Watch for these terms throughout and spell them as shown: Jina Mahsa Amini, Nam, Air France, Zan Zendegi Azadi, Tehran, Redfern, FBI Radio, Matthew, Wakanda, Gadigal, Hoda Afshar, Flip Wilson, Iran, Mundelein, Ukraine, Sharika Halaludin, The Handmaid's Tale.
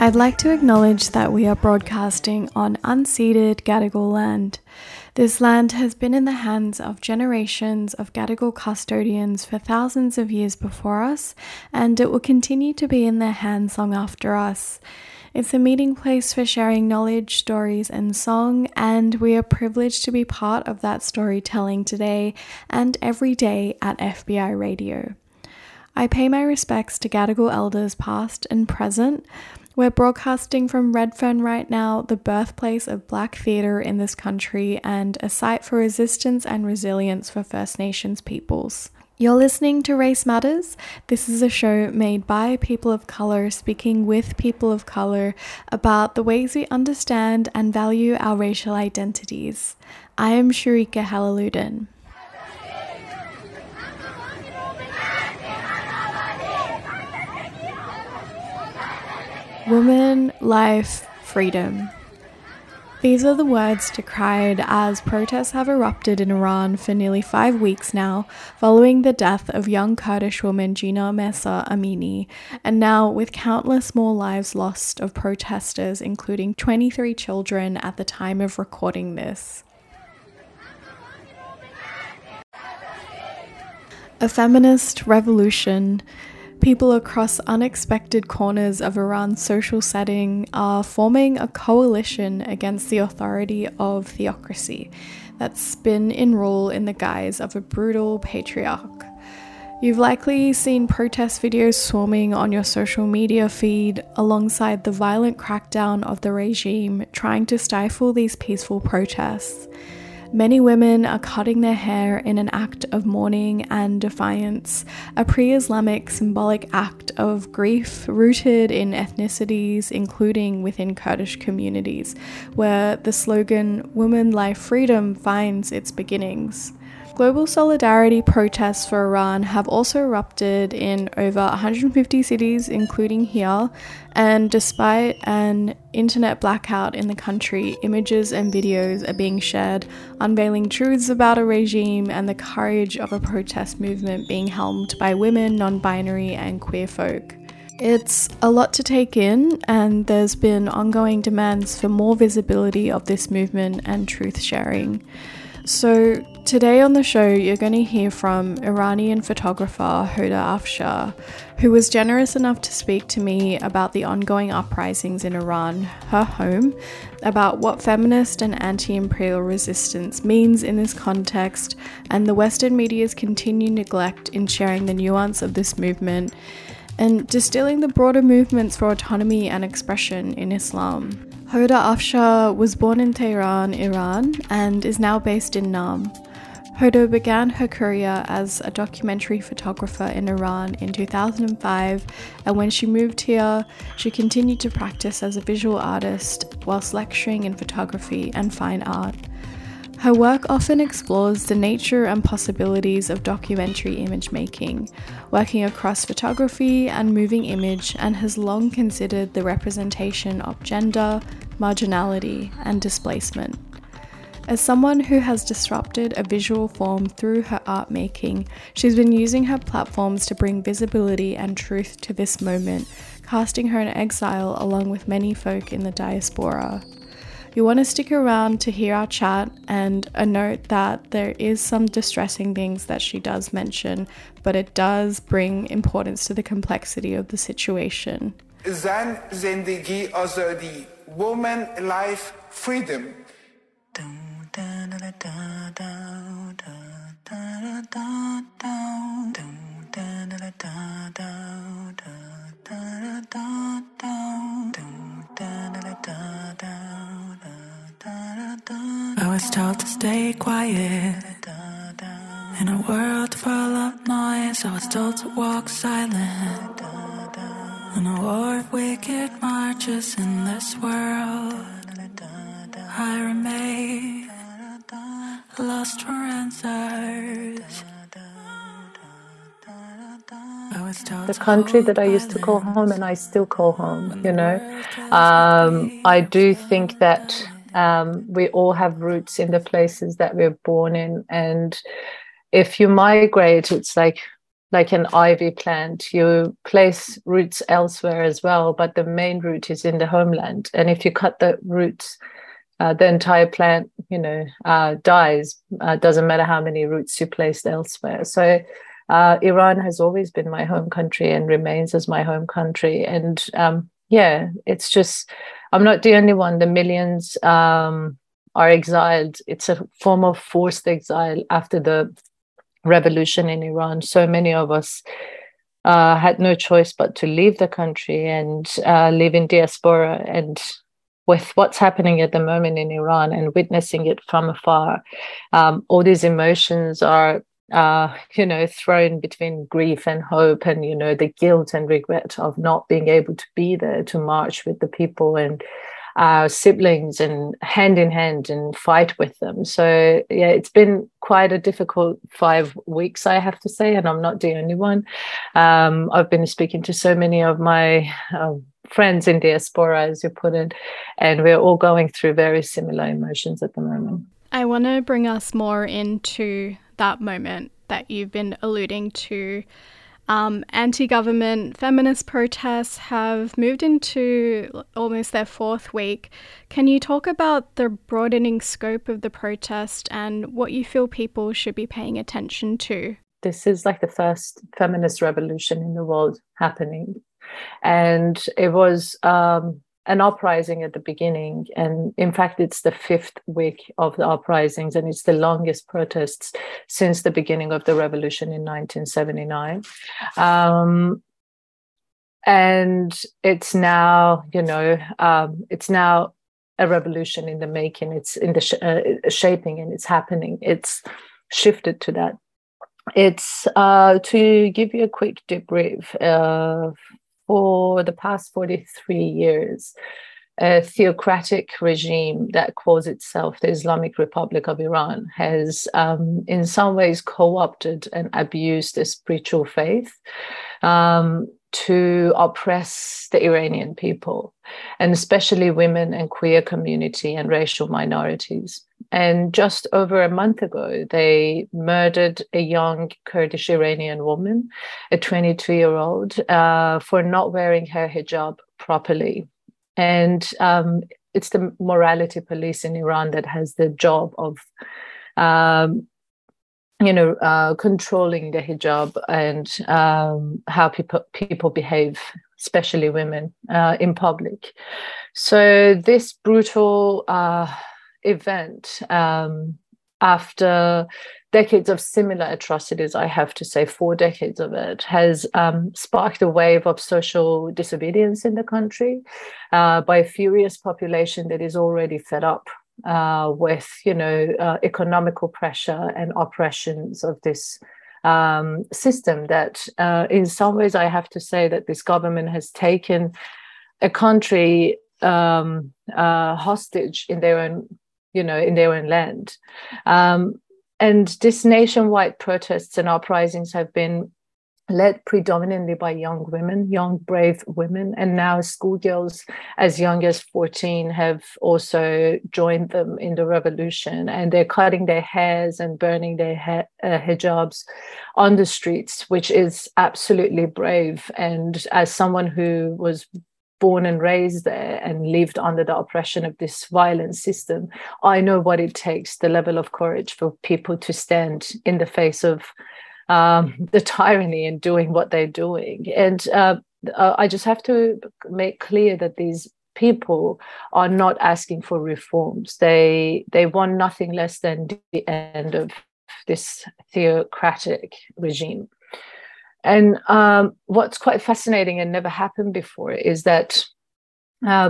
I'd like to acknowledge that we are broadcasting on unceded Gadigal land. This land has been in the hands of generations of Gadigal custodians for thousands of years before us, and it will continue to be in their hands long after us. It's a meeting place for sharing knowledge, stories, and song, and we are privileged to be part of that storytelling today and every day at FBI Radio. I pay my respects to Gadigal elders past and present. We're broadcasting from Redfern right now, the birthplace of Black theatre in this country and a site for resistance and resilience for First Nations peoples. You're listening to Race Matters. This is a show made by people of colour speaking with people of colour about the ways we understand and value our racial identities. I am Sharika Halaludin. Woman, life, freedom. These are the words decried as protests have erupted in Iran for nearly 5 weeks now, following the death of young Kurdish woman Jina Mahsa Amini, and now with countless more lives lost of protesters, including 23 children at the time of recording this. A feminist revolution. People across unexpected corners of Iran's social setting are forming a coalition against the authority of theocracy that's been in rule in the guise of a brutal patriarch. You've likely seen protest videos swarming on your social media feed alongside the violent crackdown of the regime trying to stifle these peaceful protests. Many women are cutting their hair in an act of mourning and defiance, a pre-Islamic symbolic act of grief rooted in ethnicities, including within Kurdish communities, where the slogan, "Woman, Life, Freedom," finds its beginnings. Global solidarity protests for Iran have also erupted in over 150 cities, including here, and despite an internet blackout in the country, images and videos are being shared, unveiling truths about a regime and the courage of a protest movement being helmed by women, non-binary, and queer folk. It's a lot to take in, and there's been ongoing demands for more visibility of this movement and truth sharing. So today on the show, you're going to hear from Iranian photographer Hoda Afshar, who was generous enough to speak to me about the ongoing uprisings in Iran, her home, about what feminist and anti-imperial resistance means in this context, and the Western media's continued neglect in sharing the nuance of this movement, and distilling the broader movements for autonomy and expression in Islam. Hoda Afshar was born in Tehran, Iran, and is now based in Nam. Hoda began her career as a documentary photographer in Iran in 2005, and when she moved here, she continued to practice as a visual artist whilst lecturing in photography and fine art. Her work often explores the nature and possibilities of documentary image making, working across photography and moving image, and has long considered the representation of gender, marginality, and displacement. As someone who has disrupted a visual form through her art making, she's been using her platforms to bring visibility and truth to this moment, casting her in exile along with many folk in the diaspora. You want to stick around to hear our chat, and a note that there is some distressing things that she does mention, but it does bring importance to the complexity of the situation. Zan, zindagi, azadi, woman, life, freedom. I was told to stay quiet in a world full of noise. I was told to walk silent I know what wicked marches in this world. I remain lost for answers. The country that I used to call home, and I still call home, you know. I do think that we all have roots in the places that we're born in, and if you migrate, it's like an ivy plant. You place roots elsewhere as well, but the main root is in the homeland. And if you cut the roots, the entire plant, you know, dies. Doesn't matter how many roots you placed elsewhere. So Iran has always been my home country and remains as my home country. And yeah, it's just, I'm not the only one. The millions are exiled. It's a form of forced exile after the revolution in Iran. So many of us had no choice but to leave the country and live in diaspora. And with what's happening at the moment in Iran and witnessing it from afar, all these emotions are you know, thrown between grief and hope, and you know, the guilt and regret of not being able to be there to march with the people and our siblings and hand in hand and fight with them. So yeah, it's been quite a difficult 5 weeks, I have to say, and I'm not the only one. I've been speaking to so many of my friends in diaspora, as you put it, and we're all going through very similar emotions at the moment. I want to bring us more into that moment that you've been alluding to. Anti-government feminist protests have moved into almost their 4th week. Can you talk about the broadening scope of the protest and what you feel people should be paying attention to? This is like the first feminist revolution in the world happening. And it was an uprising at the beginning, and in fact it's the 5th week of the uprisings, and it's the longest protests since the beginning of the revolution in 1979. And it's now, you know, it's now a revolution in the making. It's in the shaping, and it's happening. It's shifted to that. It's to give you a quick debrief, for the past 43 years, a theocratic regime that calls itself the Islamic Republic of Iran has in some ways co-opted and abused the spiritual faith to oppress the Iranian people, and especially women and queer community and racial minorities. And just over a month ago, they murdered a young Kurdish Iranian woman, a 22-year-old, for not wearing her hijab properly. And it's the morality police in Iran that has the job of you know, controlling the hijab and how people behave, especially women, in public. So this brutal event, after decades of similar atrocities, I have to say 4 decades of it, has sparked a wave of social disobedience in the country by a furious population that is already fed up with, you know, economical pressure and oppressions of this system that in some ways I have to say that this government has taken a country hostage in their own, you know, in their own land. And this nationwide protests and uprisings have been led predominantly by young women, young brave women, and now schoolgirls as young as 14 have also joined them in the revolution, and they're cutting their hairs and burning their hijabs on the streets, which is absolutely brave. And as someone who was born and raised there and lived under the oppression of this violent system, I know what it takes, the level of courage for people to stand in the face of the tyranny and doing what they're doing. And I just have to make clear that these people are not asking for reforms. They want nothing less than the end of this theocratic regime. And what's quite fascinating and never happened before is that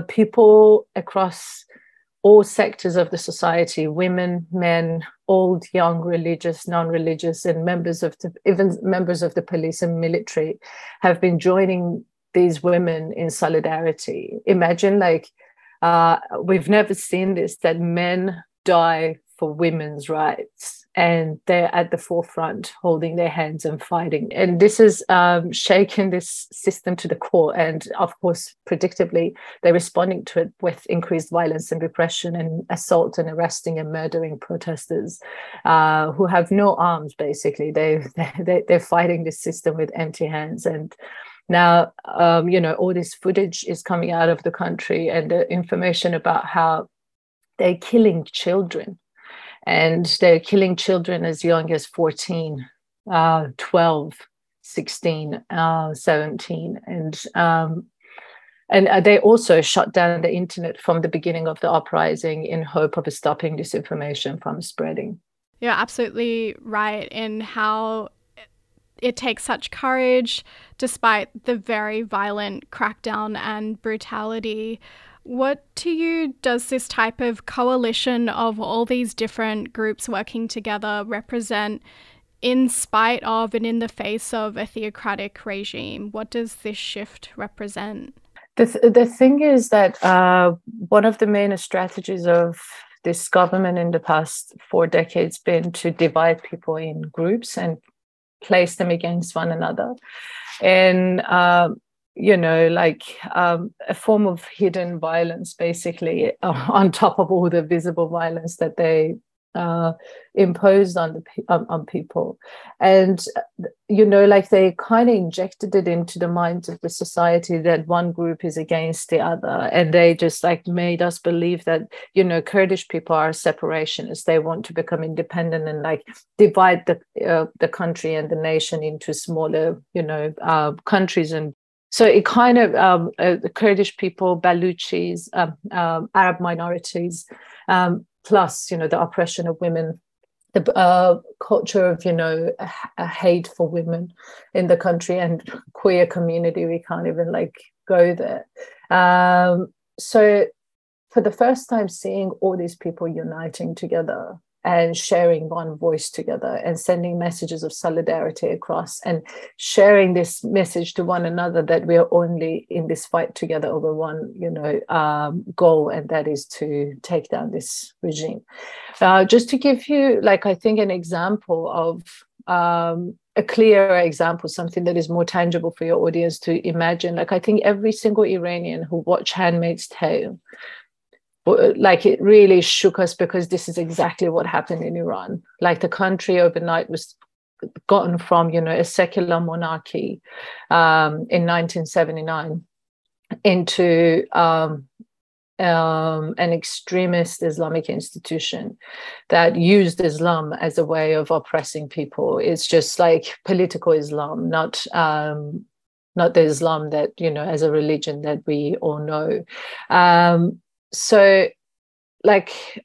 people across all sectors of the society, women, men, old, young, religious, non-religious, and even members of the police and military have been joining these women in solidarity. Imagine, like, we've never seen this, that men die for women's rights, and they're at the forefront holding their hands and fighting. And this has shaken this system to the core. And of course, predictably, they're responding to it with increased violence and repression and assault and arresting and murdering protesters who have no arms, basically. They're fighting this system with empty hands. And now, you know, all this footage is coming out of the country, and the information about how they're killing children. And they're killing children as young as 14, 12, 16, 17. And they also shut down the internet from the beginning of the uprising in hope of stopping disinformation from spreading. You're absolutely right in how it takes such courage, despite the very violent crackdown and brutality. What to you does this type of coalition of all these different groups working together represent in spite of and in the face of a theocratic regime? What does this shift represent? The thing is that one of the main strategies of this government in the past 4 decades has been to divide people in groups and place them against one another. And you know, like a form of hidden violence, basically, on top of all the visible violence that they imposed on people. And, you know, like they kind of injected it into the minds of the society that one group is against the other. And they just like made us believe that, you know, Kurdish people are separationists. They want to become independent and like divide the country and the nation into smaller, you know, countries. And so it kind of, the Kurdish people, Baluchis, Arab minorities, plus, you know, the oppression of women, the culture of, you know, a hate for women in the country and queer community, we can't even like go there. So for the first time, seeing all these people uniting together and sharing one voice together and sending messages of solidarity across and sharing this message to one another that we are only in this fight together over one, you know, goal, and that is to take down this regime. Just to give you, like, I think an example of a clearer example, something that is more tangible for your audience to imagine. Like, I think every single Iranian who watched Handmaid's Tale, like, it really shook us, because this is exactly what happened in Iran. Like, the country overnight was gotten from, you know, a secular monarchy in 1979 into an extremist Islamic institution that used Islam as a way of oppressing people. It's just like political Islam, not the Islam that, you know, as a religion that we all know. So, like,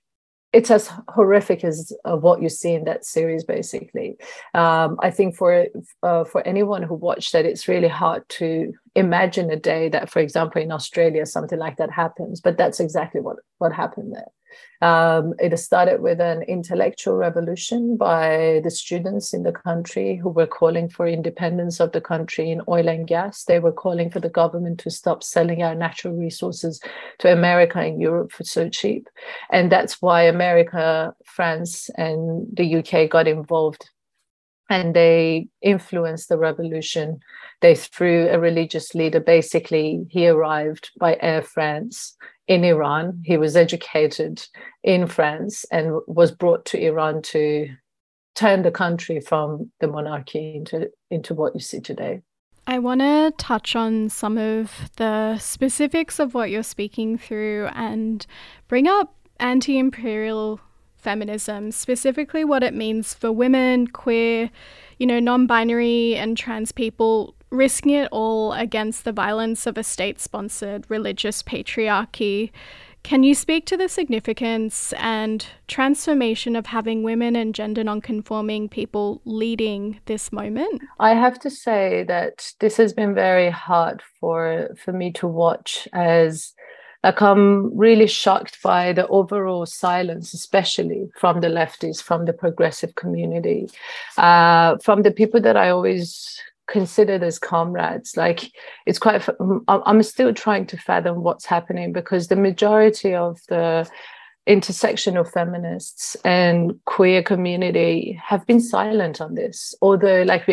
it's as horrific as what you see in that series, basically. I think for anyone who watched that, it's really hard to imagine a day that, for example, in Australia, something like that happens. But that's exactly what happened there. It started with an intellectual revolution by the students in the country who were calling for independence of the country in oil and gas. They were calling for the government to stop selling our natural resources to America and Europe for so cheap. And that's why America, France, and the UK got involved. And they influenced the revolution. They threw a religious leader. Basically, he arrived by Air France in Iran. He was educated in France and was brought to Iran to turn the country from the monarchy into what you see today. I want to touch on some of the specifics of what you're speaking through and bring up anti-imperial feminism, specifically what it means for women, queer, you know, non-binary and trans people, risking it all against the violence of a state-sponsored religious patriarchy. Can you speak to the significance and transformation of having women and gender non-conforming people leading this moment? I have to say that this has been very hard for me to watch, as like, I'm really shocked by the overall silence, especially from the lefties, from the progressive community, from the people that I always considered as comrades. Like, it's quite, I'm still trying to fathom what's happening, because the majority of the intersection of feminists and queer community have been silent on this, although like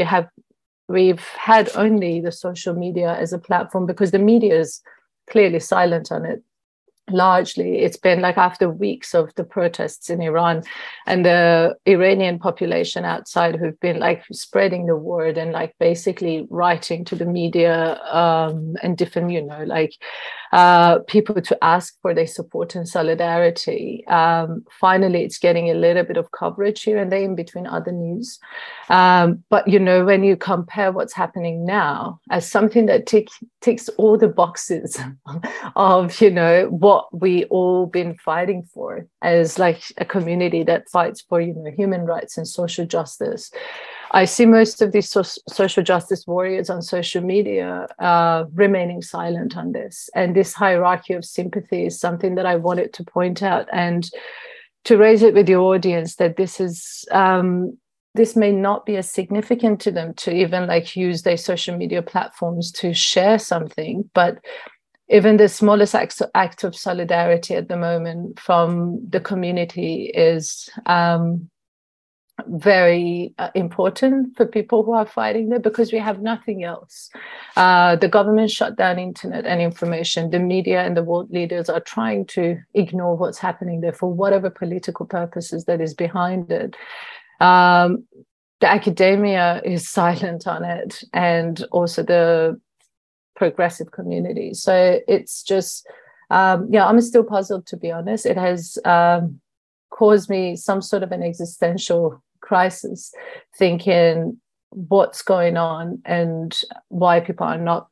we've had only the social media as a platform, because the media is clearly silent on it. Largely, it's been like after weeks of the protests in Iran and the Iranian population outside who've been like spreading the word and like basically writing to the media and different, you know, like people to ask for their support and solidarity. Finally, it's getting a little bit of coverage here and there in between other news. But, you know, when you compare what's happening now as something that ticks all the boxes of, you know, what we all been fighting for as like a community that fights for, you know, human rights and social justice. I see most of these social justice warriors on social media remaining silent on this. And this hierarchy of sympathy is something that I wanted to point out and to raise it with your audience, that this is, this may not be as significant to them to even like use their social media platforms to share something, but even the smallest act of solidarity at the moment from the community is very important for people who are fighting there, because we have nothing else. The government shut down internet and information. The media and the world leaders are trying to ignore what's happening there for whatever political purposes that is behind it. The academia is silent on it, and also the progressive community. So it's just, yeah, I'm still puzzled, to be honest. It has caused me some sort of an existential crisis, thinking what's going on and why people are not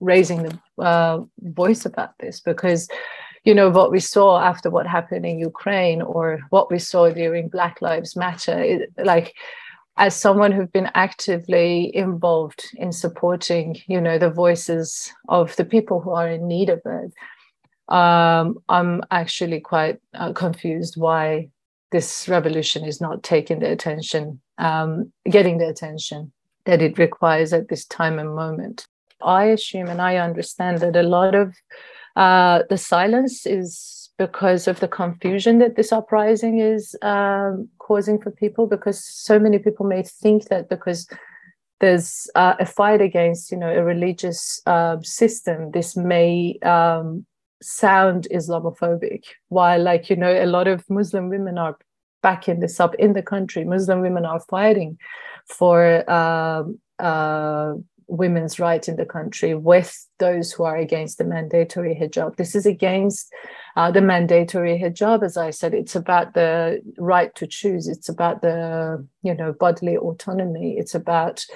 raising the voice about this. Because, you know, what we saw after what happened in Ukraine, or what we saw during Black Lives Matter, as someone who's been actively involved in supporting, you know, the voices of the people who are in need of it, I'm actually quite confused why this revolution is not taking the attention, getting the attention that it requires at this time and moment. I assume and I understand that a lot of the silence is because of the confusion that this uprising is causing for people, because so many people may think that because there's a fight against, you know, a religious system, this may sound Islamophobic, while, like, you know, a lot of Muslim women are backing this up in the country. Muslim women are fighting for women's rights in the country with those who are against the mandatory hijab. This is against the mandatory hijab, as I said. It's about the right to choose. It's about the, you know, bodily autonomy. It's about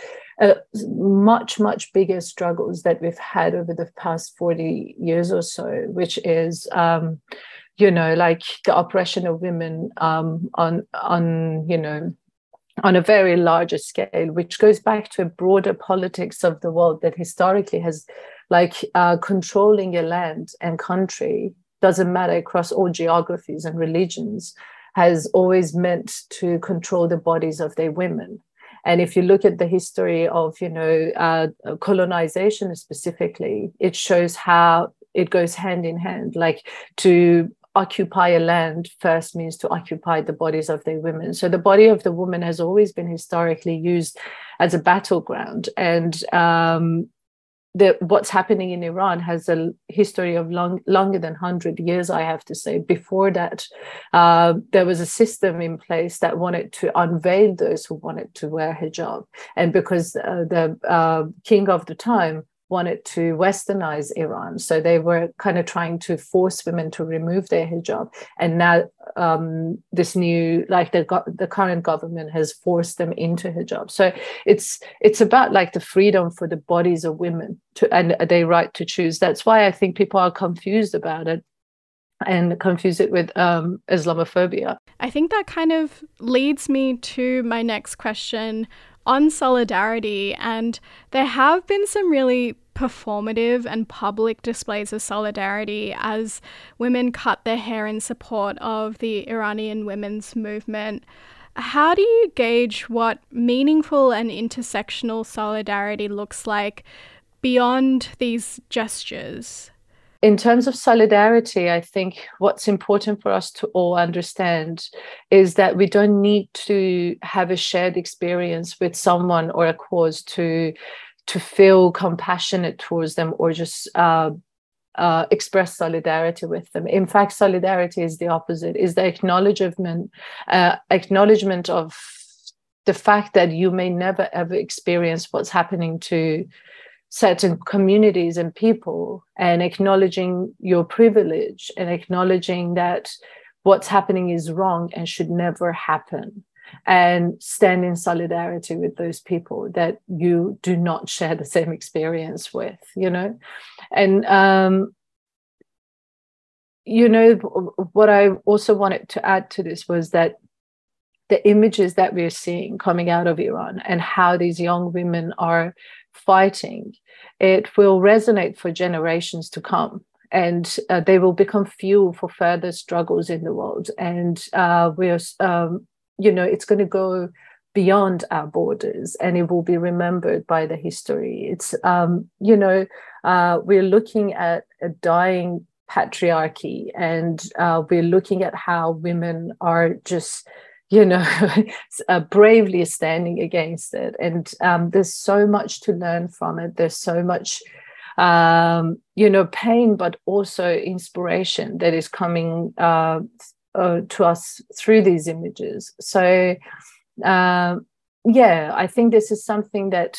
much, much bigger struggles that we've had over the past 40 years or so, which is, you know, like the oppression of women on you know, on a very larger scale, which goes back to a broader politics of the world that historically has, like, controlling a land and country, doesn't matter across all geographies and religions, has always meant to control the bodies of their women. And if you look at the history of, you know, colonization specifically, it shows how it goes hand in hand. Like, to occupy a land first means to occupy the bodies of their women. So the body of the woman has always been historically used as a battleground. And what's happening in Iran has a history of longer than 100 years, I have to say. Before that, there was a system in place that wanted to unveil those who wanted to wear hijab. And because the king of the time wanted to westernize Iran, so they were kind of trying to force women to remove their hijab. And now this new, like, the current government has forced them into hijab. So it's about, like, the freedom for the bodies of women to, and their right to choose. That's why I think people are confused about it and confuse it with Islamophobia. I think that kind of leads me to my next question on solidarity, and there have been some really performative and public displays of solidarity as women cut their hair in support of the Iranian women's movement. How do you gauge what meaningful and intersectional solidarity looks like beyond these gestures? In terms of solidarity, I think what's important for us to all understand is that we don't need to have a shared experience with someone or a cause to feel compassionate towards them or just express solidarity with them. In fact, solidarity is the opposite, is the acknowledgement of the fact that you may never, ever experience what's happening to certain communities and people, and acknowledging your privilege and acknowledging that what's happening is wrong and should never happen, and stand in solidarity with those people that you do not share the same experience with, you know. And you know, what I also wanted to add to this was that the images that we're seeing coming out of Iran and how these young women are fighting, it will resonate for generations to come, and they will become fuel for further struggles in the world. And you know, it's going to go beyond our borders, and it will be remembered by the history. It's you know, we're looking at a dying patriarchy, and we're looking at how women are just, you know, bravely standing against it. And there's so much to learn from it. There's so much, you know, pain, but also inspiration that is coming to us through these images. So, yeah, I think this is something that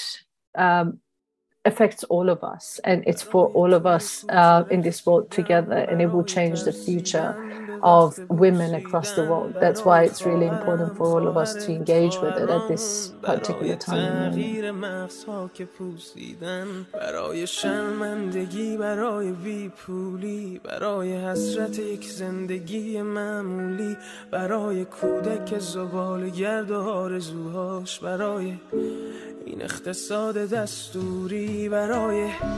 affects all of us, and it's for all of us in this world together, and it will change the future of women across the world. That's why it's really important for all of us to engage with it at this particular time.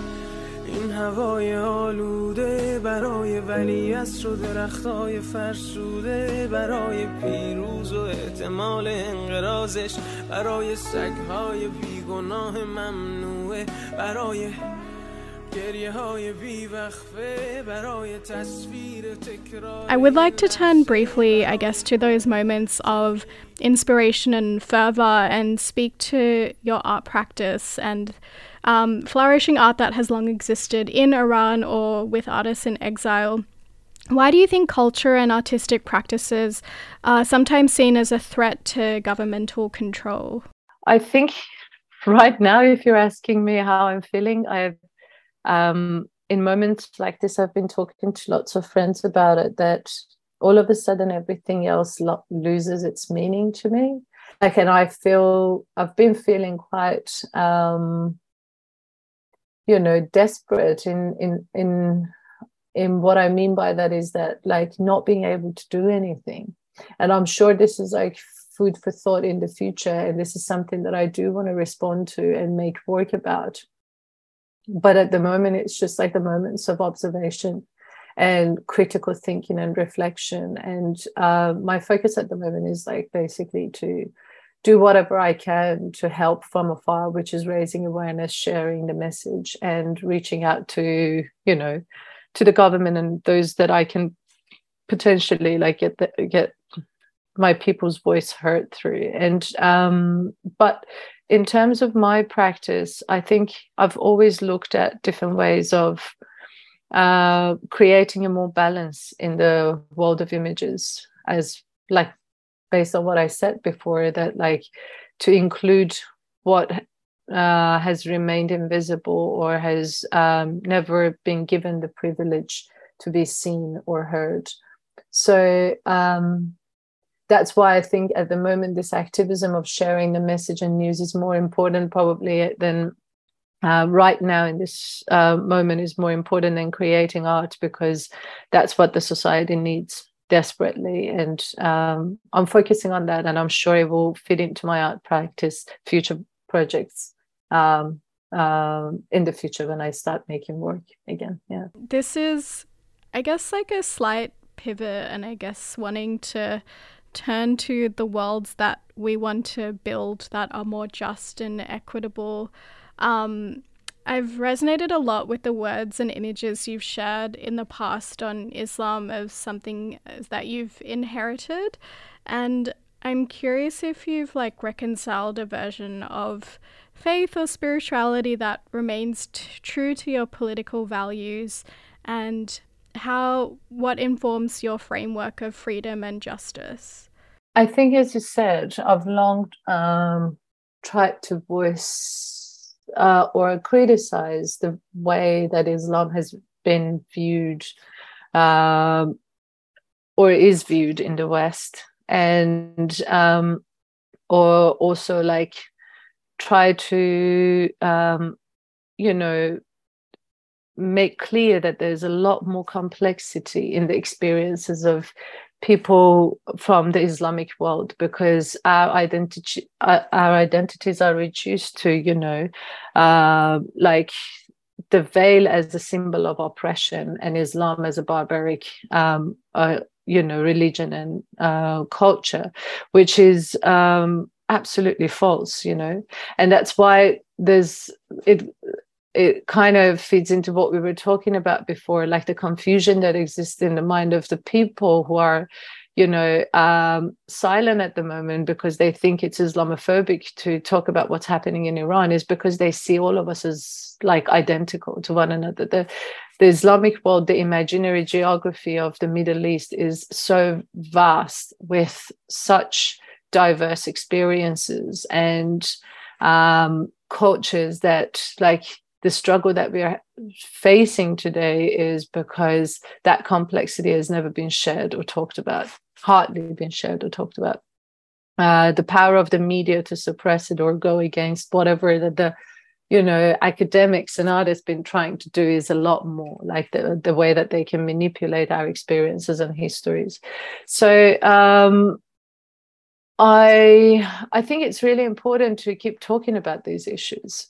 این هوای آلوده برای ولیعصر و درختای فرسوده برای پیروز و احتمال انقراضش برای سگهای بیگناه ممنوعه برای I would like to turn briefly, I guess, to those moments of inspiration and fervour, and speak to your art practice and flourishing art that has long existed in Iran or with artists in exile. Why do you think culture and artistic practices are sometimes seen as a threat to governmental control? I think right now, if you're asking me how I'm feeling, in moments like this, I've been talking to lots of friends about it, that all of a sudden everything else loses its meaning to me. Like, and I've been feeling quite, you know, desperate in what I mean by that is that, like, not being able to do anything. And I'm sure this is like food for thought in the future, and this is something that I do want to respond to and make work about. But at the moment, it's just like the moments of observation and critical thinking and reflection. And my focus at the moment is like basically to do whatever I can to help from afar, which is raising awareness, sharing the message, and reaching out to, you know, to the government and those that I can potentially like get my people's voice heard through. And but in terms of my practice, I think I've always looked at different ways of creating a more balance in the world of images, as like based on what I said before, that like to include what has remained invisible or has never been given the privilege to be seen or heard. So that's why I think at the moment this activism of sharing the message and news is more important probably than right now in this moment is more important than creating art, because that's what the society needs desperately. And I'm focusing on that, and I'm sure it will fit into my art practice, future projects in the future when I start making work again. Yeah. This is, I guess, like a slight pivot, and I guess wanting to turn to the worlds that we want to build that are more just and equitable. I've resonated a lot with the words and images you've shared in the past on Islam of something that you've inherited. And I'm curious if you've reconciled a version of faith or spirituality that remains true to your political values, and what informs your framework of freedom and justice? I think, as you said, I've long tried to voice or criticize the way that Islam has been viewed or is viewed in the West, and or also try to make clear that there's a lot more complexity in the experiences of people from the Islamic world, because our identities are reduced to the veil as a symbol of oppression, and Islam as a barbaric religion and culture, which is absolutely false, and that's why it kind of feeds into what we were talking about before, the confusion that exists in the mind of the people who are silent at the moment, because they think it's Islamophobic to talk about what's happening in Iran, is because they see all of us as identical to one another. The Islamic world, the imaginary geography of the Middle East, is so vast with such diverse experiences and cultures that the struggle that we are facing today is because that complexity has never been shared or talked about, hardly been shared or talked about. The power of the media to suppress it or go against whatever that the academics and artists been trying to do is a lot more, the way that they can manipulate our experiences and histories. So I think it's really important to keep talking about these issues.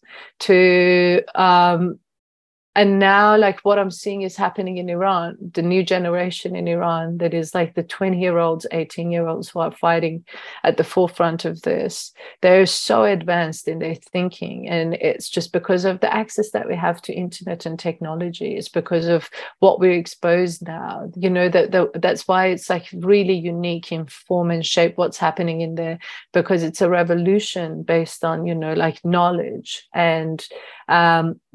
And now, what I'm seeing is happening in Iran, the new generation in Iran, that is the 20-year-olds, 18-year-olds who are fighting at the forefront of this. They're so advanced in their thinking, and it's just because of the access that we have to internet and technology. It's because of what we're exposed now. That's why it's really unique in form and shape what's happening in there, because it's a revolution based on, knowledge, and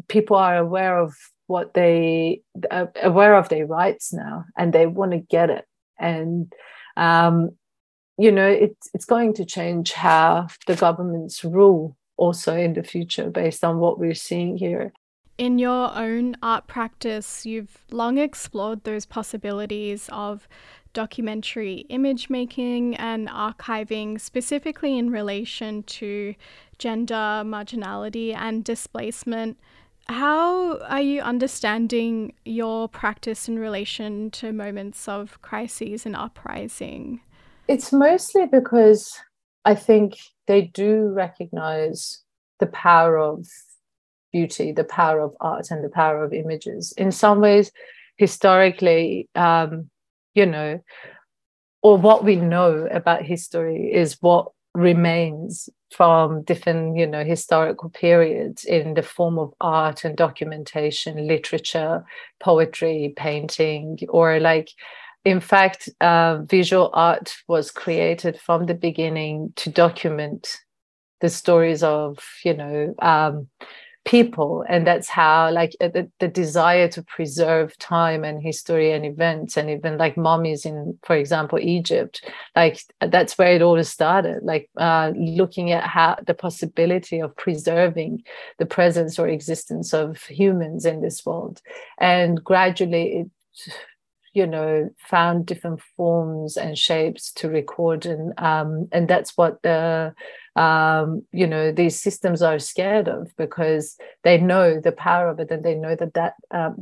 people are aware of what they are aware of their rights now, and they want to get it. And it's going to change how the governments rule also in the future, based on what we're seeing here. In your own art practice, you've long explored those possibilities of documentary image making and archiving, specifically in relation to gender, marginality and displacement. How are you understanding your practice in relation to moments of crises and uprising? It's mostly because I think they do recognize the power of beauty, the power of art, and the power of images. In some ways, historically, or what we know about history is what remains from different, historical periods in the form of art and documentation, literature, poetry, painting, or in fact, visual art was created from the beginning to document the stories of, people. And that's how the desire to preserve time and history and events, and even mummies in, for example, Egypt, that's where it all started, looking at how the possibility of preserving the presence or existence of humans in this world. And gradually it found different forms and shapes to record, and that's what the these systems are scared of, because they know the power of it, and they know that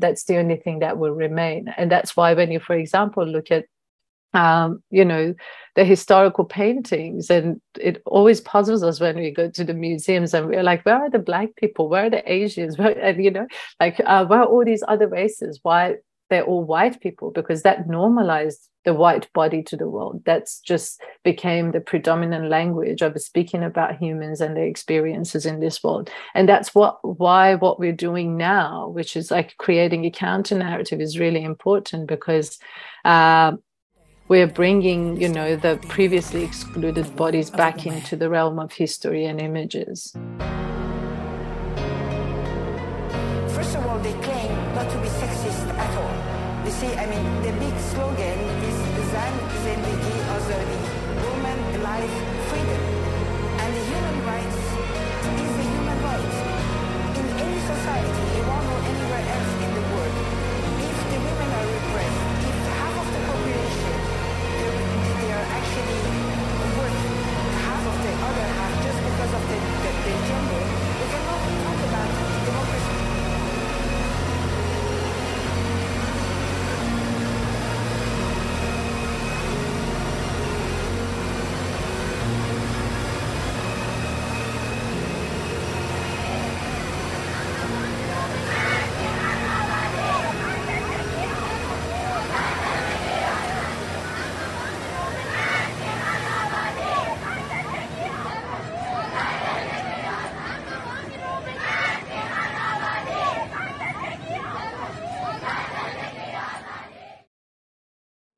that's the only thing that will remain. And that's why when you, for example, look at the historical paintings, and it always puzzles us when we go to the museums and we're where are the Black people, where are the Asians, where are all these other races? Why they're all white people, because that normalized the white body to the world. That's just became the predominant language of speaking about humans and their experiences in this world. And that's why what we're doing now, which is like creating a counter narrative, is really important, because we're bringing, you know, the previously excluded bodies back into the realm of history and images. First of all, they claim not to be sexist at all. You see, I mean, the big slogan is Zan, Zendegi, Azadi, woman, life, freedom. And the human rights is the human rights. In any society, Iran or anywhere else in the world, if the women are repressed, if half of the population, they are actually worth half of the other half just because of their gender, we cannot talk about democracy.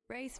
Race